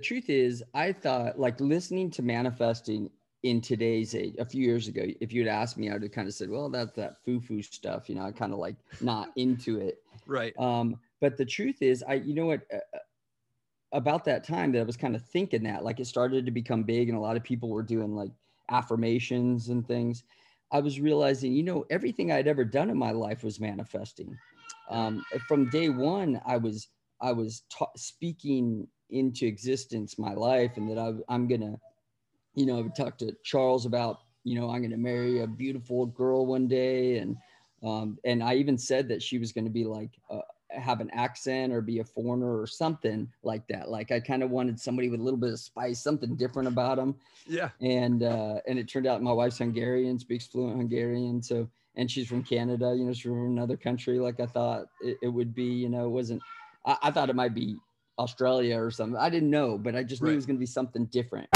The truth is, I thought, like, listening to manifesting in today's age, a few years ago, if you'd asked me, I would have kind of said, well, that's that foo-foo stuff, you know, I kind of like not into it. Right. But the truth is, you know what, about that time that I was kind of thinking that, like, it started to become big and a lot of people were doing like affirmations and things. I was realizing, you know, everything I'd ever done in my life was manifesting. From day one, I was speaking into existence my life, and that I'm gonna, you know, I would talk to Charles about, you know, I'm gonna marry a beautiful girl one day, and I even said that she was gonna be like have an accent or be a foreigner or something like that. Like, I kind of wanted somebody with a little bit of spice, something different about them. Yeah. And it turned out my wife's Hungarian, speaks fluent Hungarian, so, and she's from Canada, you know, she's from another country. Like, I thought it would be, you know, it wasn't. I thought it might be Australia or something. I didn't know, but I just knew it was going to be something different.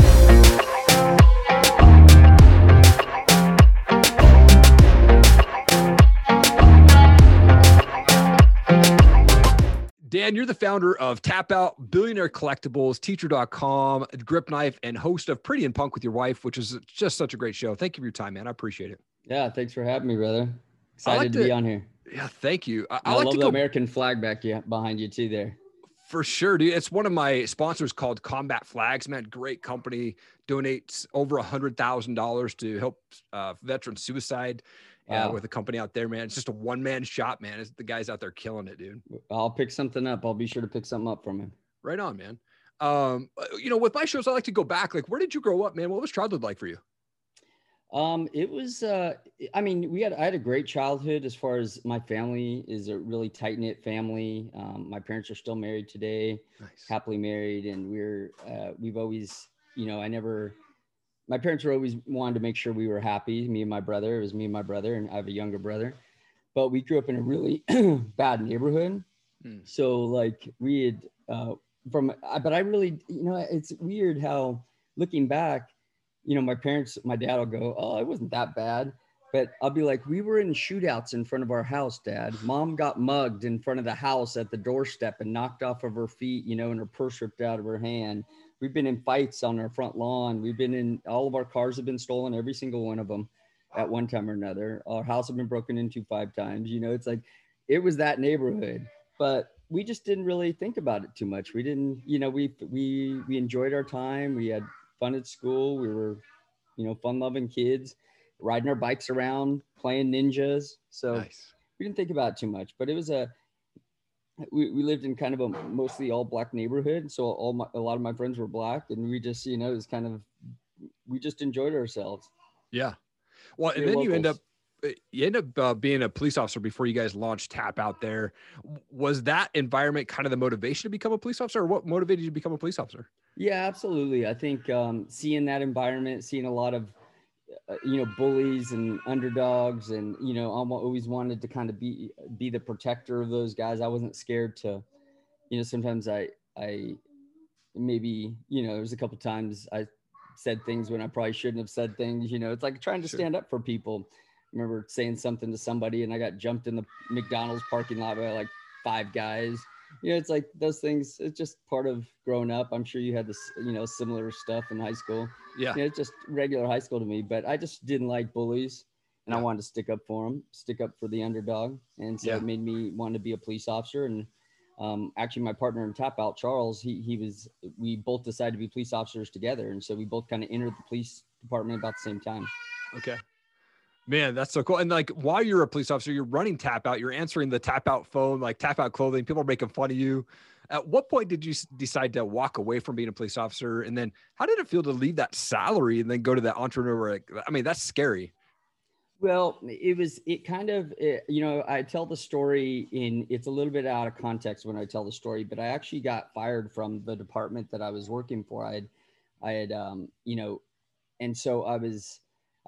Dan, you're the founder of Tap Out, Billionaire Collectibles, Teacher.com, Grip Knife, and host of Pretty and Punk with Your Wife, which is just such a great show. Thank you for your time, man. I appreciate it. Yeah, thanks for having me, brother. Excited to be on here. Yeah, thank you. I like love the American flag back behind you too there. For sure, dude. It's one of my sponsors called Combat Flags, man. Great company, donates over $100,000 to help veteran suicide with a company out there, man. It's just a one-man shop, man. It's, the guy's out there killing it, dude. I'll pick something up. I'll be sure to pick something up from him. Right on, man. You know, with my shows, I like to go back. Like, where did you grow up, man? What was childhood like for you? It was, I had a great childhood. As far as my family is a really tight knit family. My parents are still married today, nice. Happily married. And we've always, you know, my parents were always wanting to make sure we were happy. It was me and my brother, and I have a younger brother, but we grew up in a really bad neighborhood. So like we had, but I really, you know, it's weird how, looking back, you know, my dad will go, oh, it wasn't that bad. But I'll be like, we were in shootouts in front of our house, Dad. Mom got mugged in front of the house at the doorstep and knocked off of her feet, you know, and her purse ripped out of her hand. We've been in fights on our front lawn. All of our cars have been stolen, every single one of them at one time or another. Our house had been broken into 5 times. You know, it's like, it was that neighborhood. But we just didn't really think about it too much. We didn't, you know, we enjoyed our time. We had fun at school. We were, you know, fun-loving kids, riding our bikes around, playing ninjas. So nice. We didn't think about it too much, but it was we lived in kind of a mostly all black neighborhood. So a lot of my friends were black, and we just, you know, it was kind of, we just enjoyed ourselves. Yeah. Well, and then locals. You end up being a police officer before you guys launched Tap Out there. Was that environment kind of the motivation to become a police officer, or what motivated you to become a police officer? Yeah, absolutely. I think seeing that environment, seeing a lot of, you know, bullies and underdogs, and, you know, I always wanted to kind of be the protector of those guys. I wasn't scared to, you know, sometimes I maybe, you know, there was a couple of times I said things when I probably shouldn't have said things, you know, it's like trying to stand up for people. I remember saying something to somebody and I got jumped in the McDonald's parking lot by like 5 guys. You know, it's like those things, it's just part of growing up. I'm sure you had this, you know, similar stuff in high school. Yeah. You know, it's just regular high school to me, but I just didn't like bullies, and I wanted to stick up for them, stick up for the underdog. And so it made me want to be a police officer. And actually my partner in Tap Out, Charles, we both decided to be police officers together. And so we both kind of entered the police department about the same time. Okay. Man, that's so cool. And like, while you're a police officer, you're running Tap Out, you're answering the Tap Out phone, like Tap Out clothing, people are making fun of you. At what point did you decide to walk away from being a police officer? And then how did it feel to leave that salary and then go to that entrepreneur? I mean, that's scary. Well, I tell the story it's a little bit out of context when I tell the story, but I actually got fired from the department that I was working for. And so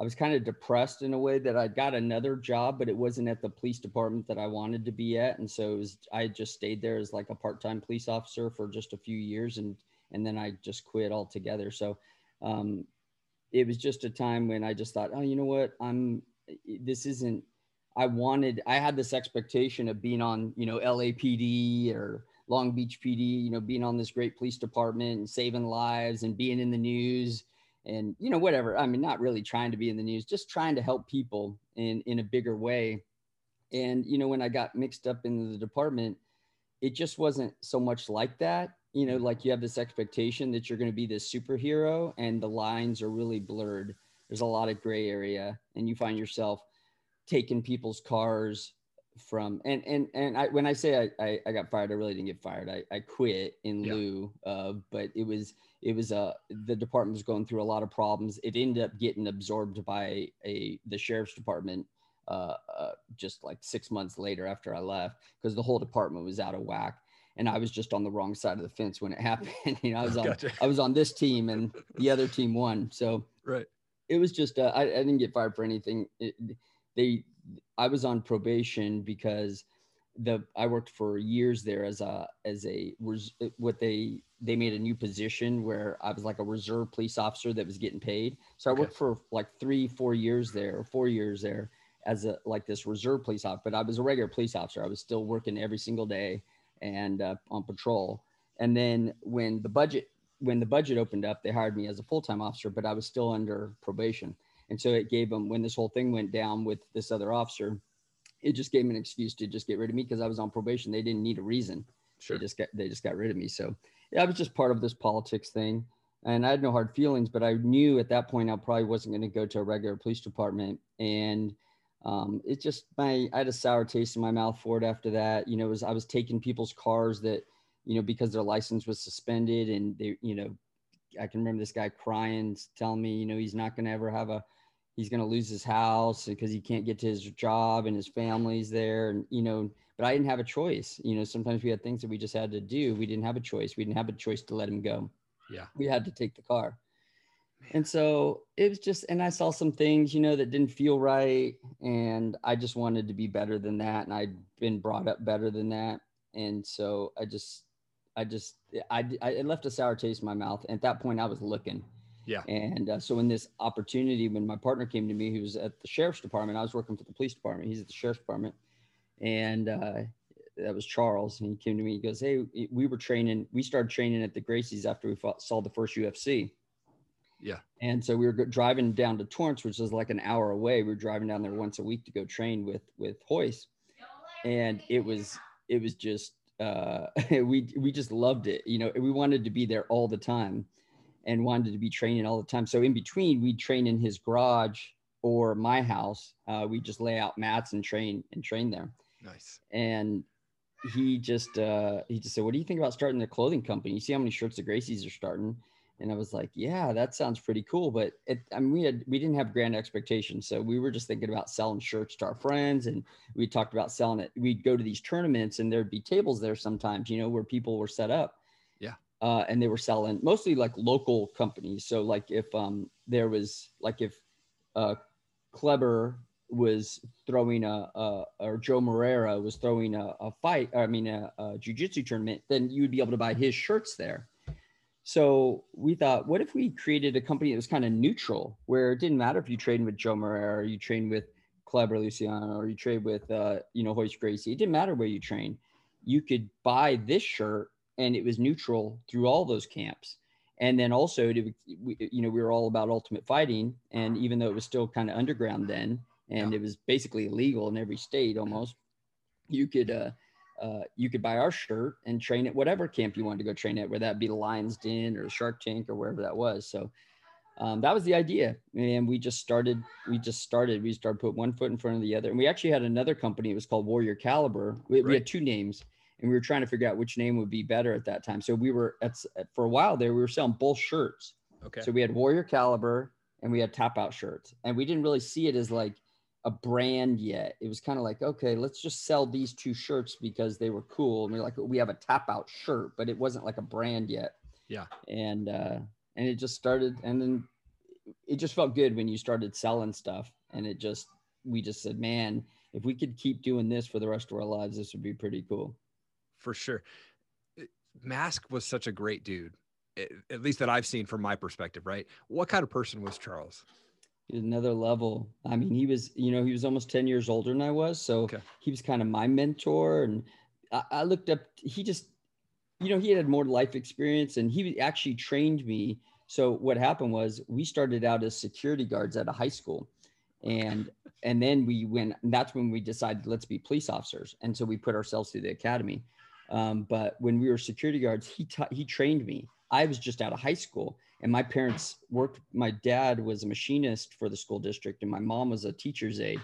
I was kind of depressed in a way that I got another job, but it wasn't at the police department that I wanted to be at. And so I just stayed there as like a part-time police officer for just a few years. And then I just quit altogether. So it was just a time when I just thought, oh, you know what? I had this expectation of being on, you know, LAPD or Long Beach PD, you know, being on this great police department and saving lives and being in the news and, you know, whatever. I mean, not really trying to be in the news, just trying to help people in a bigger way. And, you know, when I got mixed up in the department, it just wasn't so much like that. You know, like you have this expectation that you're going to be this superhero and the lines are really blurred. There's a lot of gray area and you find yourself taking people's cars from, and I, when I say I got fired, I really didn't get fired. I quit in lieu of, but it was the department was going through a lot of problems. It ended up getting absorbed by the sheriff's department just like 6 months later after I left, because the whole department was out of whack. And I was just on the wrong side of the fence when it happened. You know, I was on this team and the other team won. So right. It was just, I didn't get fired for anything. I was on probation because I worked for years there as they made a new position where I was like a reserve police officer that was getting paid. So I worked for like 4 years there, or 4 years there as like this reserve police officer, but I was a regular police officer. I was still working every single day and on patrol. And then when the budget opened up, they hired me as a full-time officer, but I was still under probation. And so it gave them, when this whole thing went down with this other officer, it just gave them an excuse to just get rid of me because I was on probation. They didn't need a reason. Sure. They just got rid of me. So yeah, I was just part of this politics thing and I had no hard feelings, but I knew at that point I probably wasn't going to go to a regular police department. And it just, I had a sour taste in my mouth for it after that. You know, I was taking people's cars that, you know, because their license was suspended and they, you know, I can remember this guy crying, telling me, you know, he's not going to ever have he's going to lose his house because he can't get to his job and his family's there. And, you know, but I didn't have a choice. You know, sometimes we had things that we just had to do. We didn't have a choice. We didn't have a choice to let him go. Yeah. We had to take the car. And so it was just, and I saw some things, you know, that didn't feel right. And I just wanted to be better than that. And I'd been brought up better than that. And so it left a sour taste in my mouth. And at that point I was looking. Yeah. And so in this opportunity, when my partner came to me, he was at the sheriff's department, I was working for the police department. He's at the sheriff's department. And that was Charles. And he came to me, he goes, hey, we started training at the Gracies after we saw the first UFC. Yeah. And so we were driving down to Torrance, which is like an hour away. We were driving down there once a week to go train with Hoyce. And it was just, we just loved it. You know, we wanted to be there all the time and wanted to be training all the time. So in between, we'd train in his garage or my house. We just lay out mats and train there. Nice. And he just said, what do you think about starting a clothing company? You see how many shirts the Gracies are starting? And I was like, yeah, that sounds pretty cool. But we didn't have grand expectations. So we were just thinking about selling shirts to our friends. And we talked about selling it. We'd go to these tournaments and there'd be tables there sometimes, you know, where people were set up. Yeah. And they were selling mostly like local companies. So like if Kleber was throwing or Joe Moreira was throwing a jujitsu tournament, then you'd be able to buy his shirts there. So we thought, what if we created a company that was kind of neutral, where it didn't matter if you trained with Joe Moreira or you trained with Caleb Luciano or you trained with, Royce Gracie. It didn't matter where you trained. You could buy this shirt and it was neutral through all those camps. And then also, we were all about ultimate fighting. And even though it was still kind of underground then, and it was basically illegal in every state almost, you could buy our shirt and train at whatever camp you wanted to go train at, whether that be the Lions Den or Shark Tank or wherever that was. So that was the idea. And we started putting one foot in front of the other. And we actually had another company. It was called Warrior Caliber. We had two names and we were trying to figure out which name would be better at that time. So we were for a while there, we were selling both shirts. Okay. So we had Warrior Caliber and we had Tap Out shirts. And we didn't really see it as like a brand yet. It was kind of like, okay, let's just sell these two shirts because they were cool. And we're like, we have a Tap Out shirt, but it wasn't like a brand yet. Yeah. And it just started, and then it just felt good when you started selling stuff. And we just said, man, if we could keep doing this for the rest of our lives, this would be pretty cool. For sure. Mask was such a great dude, at least that I've seen from my perspective, right? What kind of person was Charles? Another level. I mean, he was almost 10 years older than I was. So he was kind of my mentor. And I looked up, you know, he had more life experience and he actually trained me. So what happened was we started out as security guards at a high school. And then we went, and that's when we decided, let's be police officers. And so we put ourselves through the academy. But when we were security guards, he trained me. I was just out of high school and my parents worked. My dad was a machinist for the school district and my mom was a teacher's aide.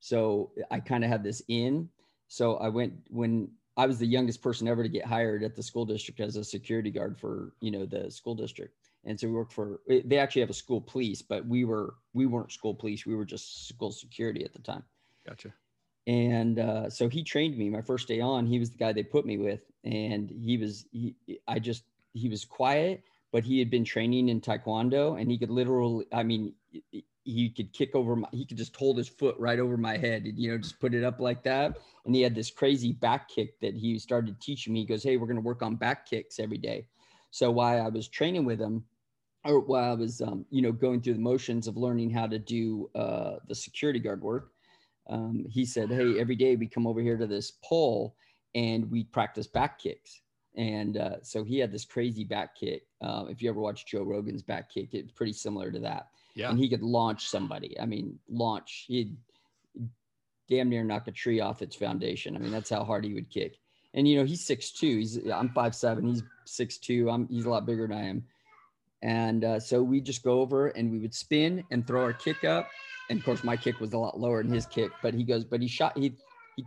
So I kind of had this in. So I went, when I was the youngest person ever to get hired at the school district as a security guard for, you know, the school district. And so we worked for, they actually have a school police, but we weren't school police. We were just school security at the time. Gotcha. And so he trained me my first day on. He was the guy they put me with. And he was quiet, but he had been training in Taekwondo and he could literally, I mean, he could kick over my, he could just hold his foot right over my head and, you know, just put it up like that. And he had this crazy back kick that he started teaching me. He goes, hey, we're going to work on back kicks every day. So while I was training with him, or while I was, you know, going through the motions of learning how to do the security guard work, he said, hey, every day we come over here to this pole and we practice back kicks. And so he had this crazy back kick. If you ever watch Joe Rogan's back kick, it's pretty similar to that. Yeah. And he could launch somebody. I mean, launch. He'd damn near knock a tree off its foundation. I mean, that's how hard he would kick. And, you know, he's 6'2". I'm 5'7". He's 6'2". He's a lot bigger than I am. And so we just go over and we would spin and throw our kick up. And, of course, my kick was a lot lower than his kick. But he goes, but he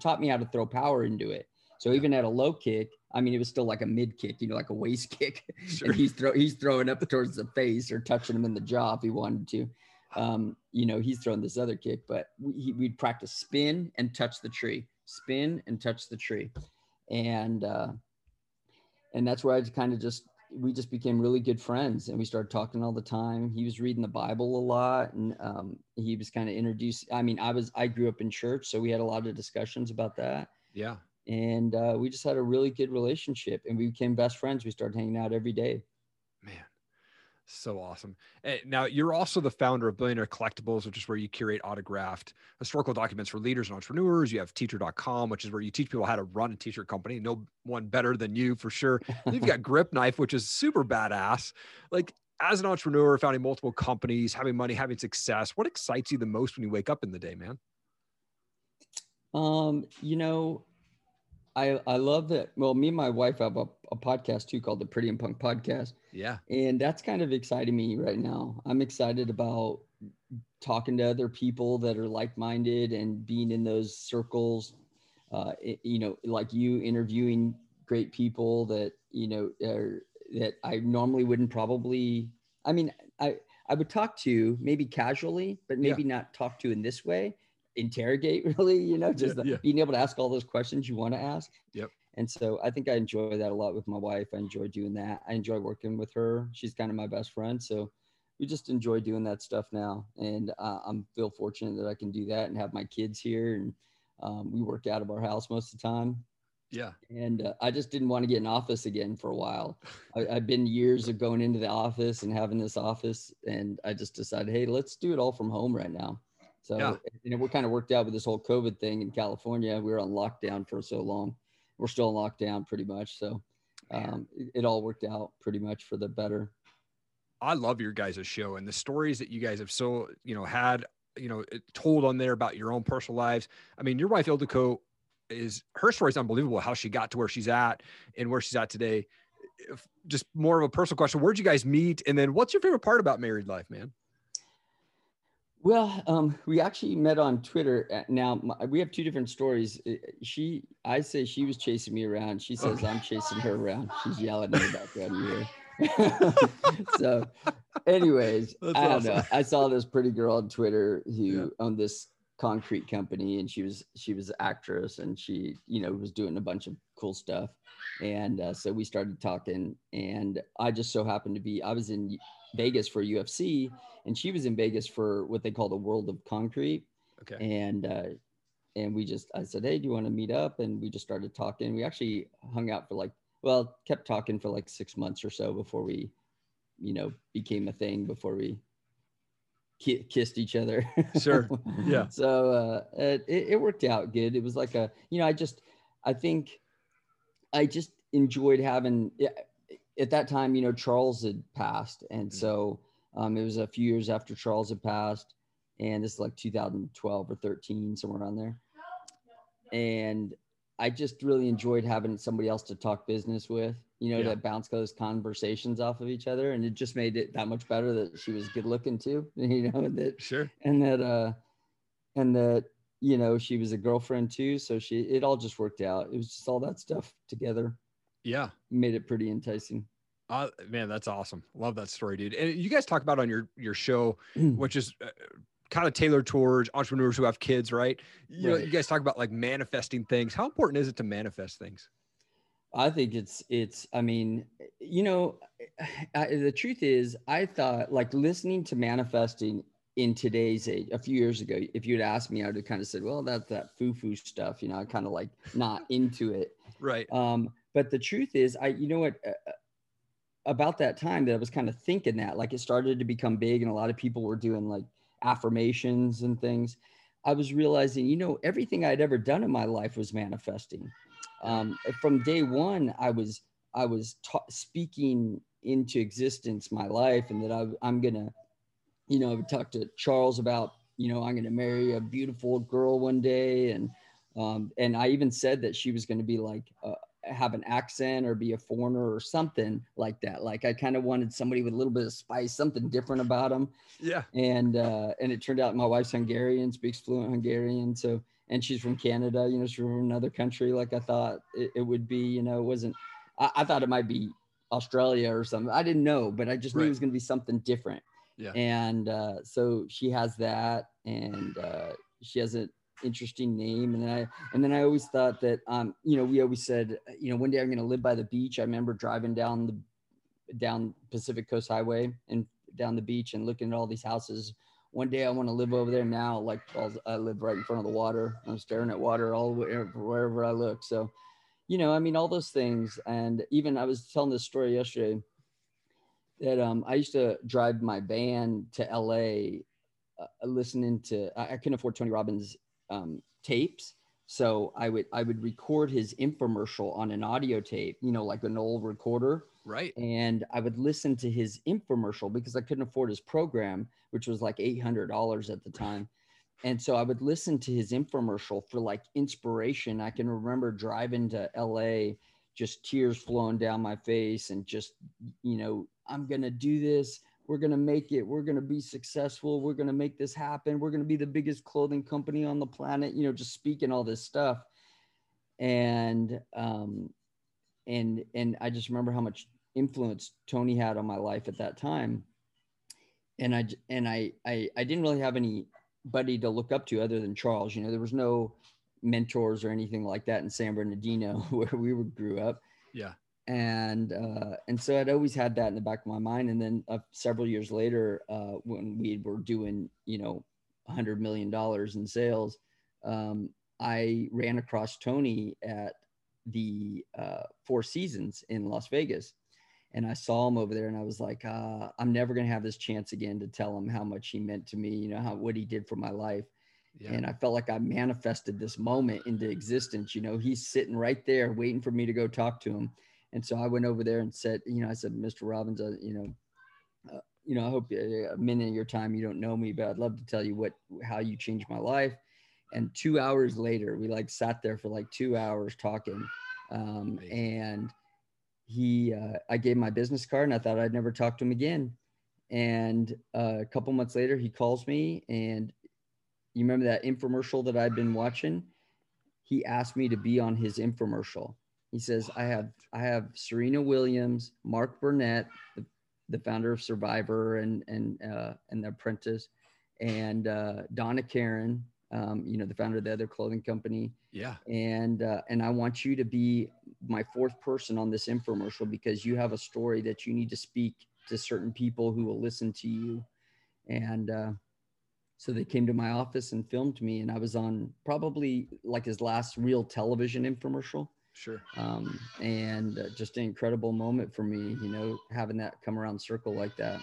taught me how to throw power into it. So even at a low kick, I mean, it was still like a mid kick, you know, like a waist kick. Sure. And he's throwing up towards the face or touching him in the jaw if he wanted to. You know, he's throwing this other kick, but we'd practice spin and touch the tree, spin and touch the tree. And that's where I kind of just, we just became really good friends and we started talking all the time. He was reading the Bible a lot and he was kind of introduced. I mean, I grew up in church, so we had a lot of discussions about that. Yeah. And we just had a really good relationship and we became best friends. We started hanging out every day. Man, so awesome. And now you're also the founder of Billionaire Collectibles, which is where you curate autographed historical documents for leaders and entrepreneurs. You have Teacher.com, which is where you teach people how to run a t-shirt company. No one better than you for sure. And you've got Grip Knife, which is super badass. Like as an entrepreneur, founding multiple companies, having money, having success, what excites you the most when you wake up in the day, man? You know, I love that. Well, me and my wife have a podcast too called the Pretty and Punk podcast. Yeah. And that's kind of exciting me right now. I'm excited about talking to other people that are like-minded and being in those circles, you know, like you interviewing great people that, you know, that I normally wouldn't probably, I mean, I would talk to maybe casually, but maybe not talk to in this way. Interrogate, really, you know, just being able to ask all those questions you want to ask. Yep. And so I think I enjoy that a lot with my wife. I enjoy doing that. I enjoy working with her. She's kind of my best friend. So we just enjoy doing that stuff now. And I'm feel fortunate that I can do that and have my kids here. And we work out of our house most of the time. Yeah. And I just didn't want to get in office again for a while. I've been years of going into the office and having this office. And I just decided, hey, let's do it all from home right now. So, you know, we're kind of worked out with this whole COVID thing in California. We were on lockdown for so long. We're still on lockdown pretty much. So it all worked out pretty much for the better. I love your guys' show and the stories that you guys have so, you know, had, you know, told on there about your own personal lives. I mean, your wife, Ildiko, her story is unbelievable, how she got to where she's at and where she's at today. Just more of a personal question. Where'd you guys meet? And then what's your favorite part about married life, man? Well, we actually met on Twitter. Now we have two different stories. I say she was chasing me around. She says I'm chasing her around. She's yelling in the background here. So, anyways, that's awesome. I don't know. I saw this pretty girl on Twitter who owned this concrete company, and she was an actress, and she, you know, was doing a bunch of cool stuff. And so we started talking, and I just so happened to be I was in Vegas for UFC, and she was in Vegas for what they call the World of Concrete. Okay. And I said, hey, do you want to meet up? And we just started talking. We actually hung out for kept talking for like 6 months or so before we, you know, became a thing, before we kissed each other. Sure. Yeah. So it worked out good. It was like I think enjoyed having, at that time, you know, Charles had passed. And so it was a few years after Charles had passed. And this is like 2012 or 13, somewhere around there. And I just really enjoyed having somebody else to talk business with, you know, to bounce those conversations off of each other. And it just made it that much better that she was good looking too, you know, and that, and that, you know, she was a girlfriend too. So she, it all just worked out. It was just all that stuff together. Yeah. Made it pretty enticing. Man, that's awesome. Love that story, dude. And you guys talk about on your show, which is kind of tailored towards entrepreneurs who have kids, right? You know, you guys talk about like manifesting things. How important is it to manifest things? I think it's, I mean, you know, the truth is I thought like listening to manifesting in today's age, a few years ago, if you'd asked me, I would have kind of said, well, that's that foo-foo stuff, you know, I kind of like not into it. Right. But the truth is you know what, about that time that I was kind of thinking that, like it started to become big and a lot of people were doing like affirmations and things. I was realizing, you know, everything I'd ever done in my life was manifesting. From day one, I was speaking into existence my life, and that I'm going to, you know, I would talk to Charles about, you know, I'm going to marry a beautiful girl one day. And I even said that she was going to be like, have an accent or be a foreigner or something like that. Like I kind of wanted somebody with a little bit of spice, something different about them. Yeah. And it turned out my wife's Hungarian, speaks fluent Hungarian. So, and she's from Canada, you know, she's from another country. Like I thought it would be, you know, it wasn't, I thought it might be Australia or something. I didn't know, but I just knew it was going to be something different. Yeah. And so she has that, and she has an interesting name. And then I always thought that, you know, we always said, you know, one day I'm going to live by the beach. I remember driving down Pacific Coast Highway and down the beach and looking at all these houses. One day I want to live over there. Now, like I live right in front of the water. I'm staring at water all wherever I look. So, you know, I mean, all those things. And even I was telling this story yesterday that I used to drive my van to LA, listening to, I couldn't afford Tony Robbins tapes. So I would record his infomercial on an audio tape, you know, like an old recorder. Right. And I would listen to his infomercial because I couldn't afford his program, which was like $800 at the time. And so I would listen to his infomercial for like inspiration. I can remember driving to LA, just tears flowing down my face and just, you know, I'm going to do this. We're going to make it. We're going to be successful. We're going to make this happen. We're going to be the biggest clothing company on the planet, you know, just speaking all this stuff. And I just remember how much influence Tony had on my life at that time. And I didn't really have anybody to look up to other than Charles. You know, there was no mentors or anything like that in San Bernardino where we grew up. Yeah. And so I'd always had that in the back of my mind. And then several years later, when we were doing, you know, $100 million in sales, I ran across Tony at the Four Seasons in Las Vegas. And I saw him over there and I was like, I'm never going to have this chance again to tell him how much he meant to me, you know, what he did for my life. Yeah. And I felt like I manifested this moment into existence. You know, he's sitting right there waiting for me to go talk to him. And so I went over there and said, you know, I said, Mr. Robbins, you know, I hope a minute of your time, you don't know me, but I'd love to tell you how you changed my life. And 2 hours later, we like sat there for like 2 hours talking. And he, I gave him my business card and I thought I'd never talk to him again. And a couple months later, he calls me and you remember that infomercial that I'd been watching? He asked me to be on his infomercial. He says, I have Serena Williams, Mark Burnett, the founder of Survivor and The Apprentice, and Donna Karen, you know, the founder of the other clothing company. Yeah. And I want you to be my fourth person on this infomercial because you have a story that you need to speak to certain people who will listen to you. And so they came to my office and filmed me, and I was on probably like his last real television infomercial. Sure. Just an incredible moment for me, you know, having that come around circle like that.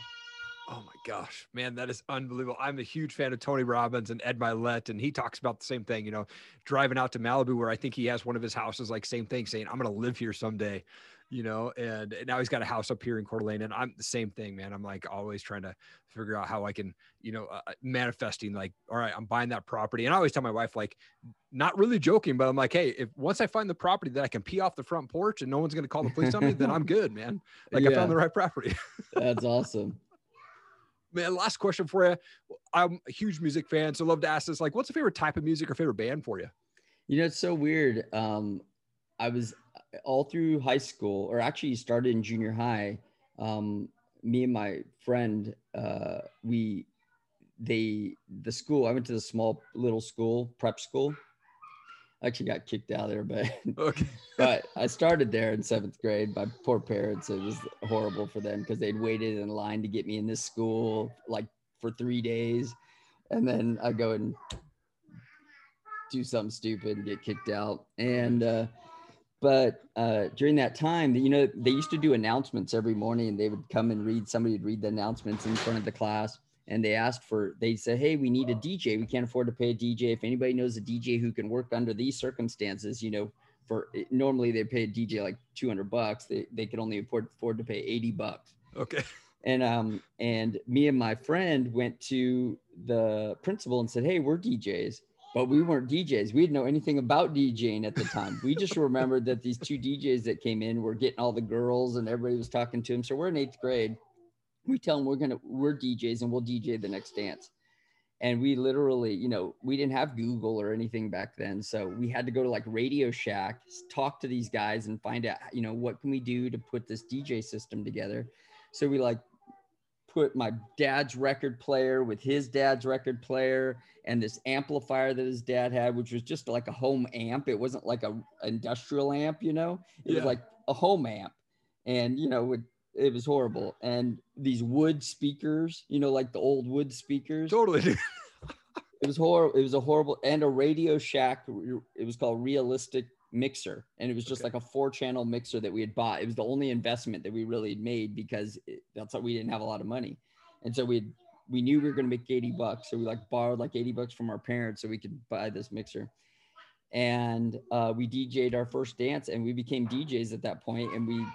Oh my gosh, man, that is unbelievable. I'm a huge fan of Tony Robbins and Ed Mylett, and he talks about the same thing, you know, driving out to Malibu, where I think he has one of his houses, like same thing, saying, I'm going to live here someday, you know, and now he's got a house up here in Coeur d'Alene, and I'm the same thing, man. I'm like always trying to figure out how I can, you know, manifesting, like, all right, I'm buying that property. And I always tell my wife, like, not really joking, but I'm like, hey, if once I find the property that I can pee off the front porch and no one's going to call the police on me, then I'm good, man. Like, yeah. I found the right property. That's awesome. Man, last question for you. I'm a huge music fan, so love to ask this. Like, what's a favorite type of music or favorite band for you? You know, it's so weird. I was all through high school, or actually started in junior high. Me and my friend, the school, I went to the small little school, prep school. I actually got kicked out of there, but, okay. But I started there in 7th grade. My poor parents, it was horrible for them because they'd waited in line to get me in this school like for 3 days. And then I go and do something stupid and get kicked out. And, but during that time, you know, they used to do announcements every morning, and they would come and somebody would read the announcements in front of the class. And they said, hey, we need a DJ. We can't afford to pay a DJ. If anybody knows a DJ who can work under these circumstances, you know, normally they pay a DJ like $200. They could only afford to pay $80. Okay. And me and my friend went to the principal and said, hey, we're DJs, but we weren't DJs. We didn't know anything about DJing at the time. We just remembered that these two DJs that came in were getting all the girls and everybody was talking to them. So we're in 8th grade. We tell them we're DJs and we'll DJ the next dance. And we literally, you know, we didn't have Google or anything back then. So we had to go to like Radio Shack, talk to these guys and find out, you know, what can we do to put this DJ system together? So we like put my dad's record player with his dad's record player and this amplifier that his dad had, which was just like a home amp. It wasn't like an industrial amp, you know, it was like a home amp. And, you know, it was horrible. And these wood speakers, you know, like the old wood speakers. Totally. It was horrible. It was a horrible, and a Radio Shack. It was called Realistic mixer. And it was just like a 4-channel mixer that we had bought. It was the only investment that we really had made because that's how we didn't have a lot of money. And so we knew we were going to make $80. So we like borrowed like $80 from our parents so we could buy this mixer. And we DJ'd our first dance, and we became DJs at that point. And we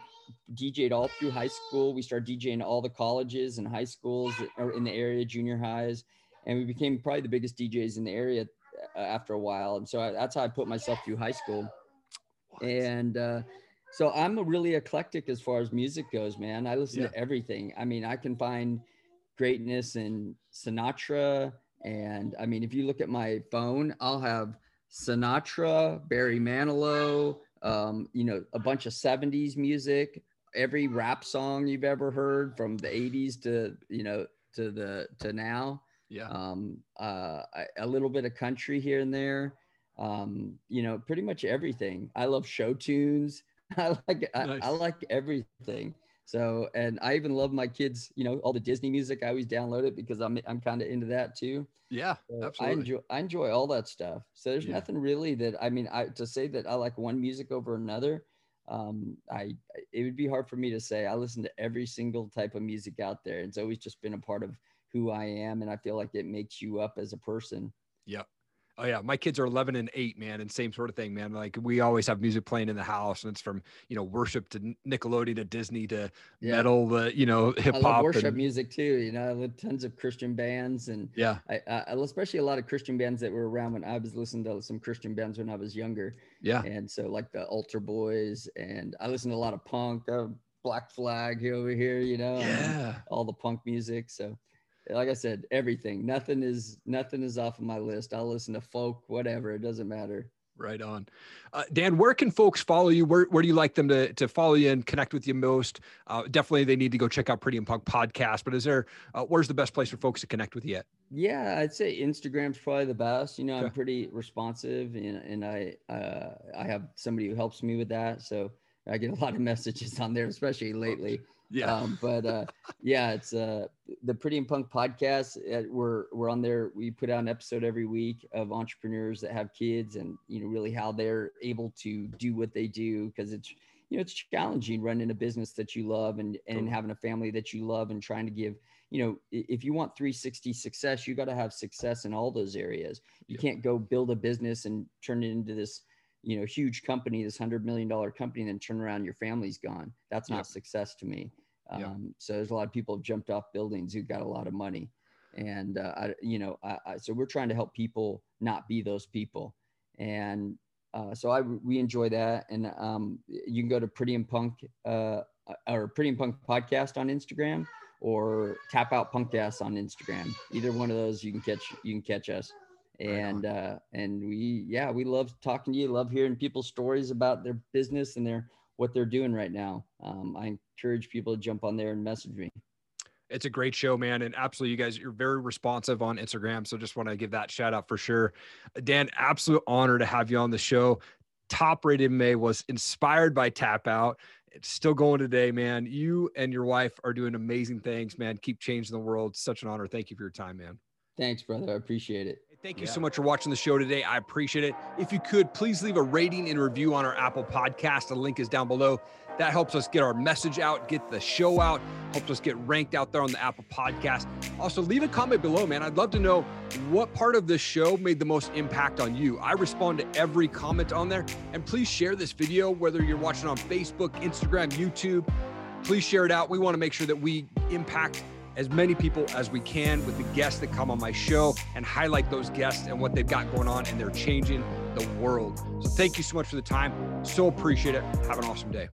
DJ'd all through high school. We started DJing all the colleges and high schools in the area, junior highs, and we became probably the biggest DJs in the area after a while. And so that's how I put myself through high school. What? And so I'm really eclectic as far as music goes, man. I listen to everything. I mean, I can find greatness in Sinatra, and I mean, if you look at my phone, I'll have Sinatra, Barry Manilow, you know, a bunch of 70s music, every rap song you've ever heard from the 80s to, you know, to now. A little bit of country here and there. You know, pretty much everything. I love show tunes. I like everything. So, and I even love my kids, you know, all the Disney music. I always download it because I'm kind of into that too. Yeah, so absolutely. I enjoy all that stuff. So there's nothing really that, I mean, to say that I like one music over another, it would be hard for me to say. I listen to every single type of music out there. It's always just been a part of who I am. And I feel like it makes you up as a person. Yep. Oh yeah. My kids are 11 and 8, man. And same sort of thing, man. Like we always have music playing in the house, and it's from, you know, worship to Nickelodeon to Disney to metal, you know, hip hop. I love worship music too. You know, I love tons of Christian bands, and I especially a lot of Christian bands that were around when I was listening to some Christian bands when I was younger. Yeah. And so like the Altar Boys, and I listened to a lot of punk, Black Flag over here, you know, all the punk music. So like I said, everything, nothing is off of my list. I'll listen to folk, whatever. It doesn't matter. Right on. Dan, where can folks follow you? Where do you like them to follow you and connect with you most? Definitely they need to go check out Pretty and Punk podcast, but where's the best place for folks to connect with you at? Yeah, I'd say Instagram's probably the best. You know, I'm pretty responsive, and I have somebody who helps me with that. So I get a lot of messages on there, especially lately. Yeah. It's the Pretty and Punk podcast. We're on there. We put out an episode every week of entrepreneurs that have kids and, you know, really how they're able to do what they do. Cause it's, you know, it's challenging running a business that you love and having a family that you love and trying to give, you know, if you want 360 success, you got to have success in all those areas. You can't go build a business and turn it into this, you know, huge company, this $100 million company, and then turn around, your family's gone. That's not success to me. So there's a lot of people who jumped off buildings who got a lot of money. And, so we're trying to help people not be those people. And, so we enjoy that. And, you can go to Pretty and Punk, or Pretty and Punk podcast on Instagram, or Tap Out Punk Ass on Instagram. Either one of those, you can catch us. And, we love talking to you, love hearing people's stories about their business and what they're doing right now. I encourage people to jump on there and message me. It's a great show, man. And absolutely, you guys, you're very responsive on Instagram. So just want to give that shout out for sure. Dan, absolute honor to have you on the show. Top Rated May was inspired by Tap Out. It's still going today, man. You and your wife are doing amazing things, man. Keep changing the world. Such an honor. Thank you for your time, man. Thanks, brother. I appreciate it. Thank you so much for watching the show today. I appreciate it. If you could, please leave a rating and review on our Apple podcast. The link is down below. That helps us get our message out, get the show out, helps us get ranked out there on the Apple podcast. Also, leave a comment below, man. I'd love to know what part of this show made the most impact on you. I respond to every comment on there. And please share this video, whether you're watching on Facebook, Instagram, YouTube. Please share it out. We want to make sure that we impact as many people as we can with the guests that come on my show, and highlight those guests and what they've got going on, and they're changing the world. So thank you so much for the time. So appreciate it. Have an awesome day.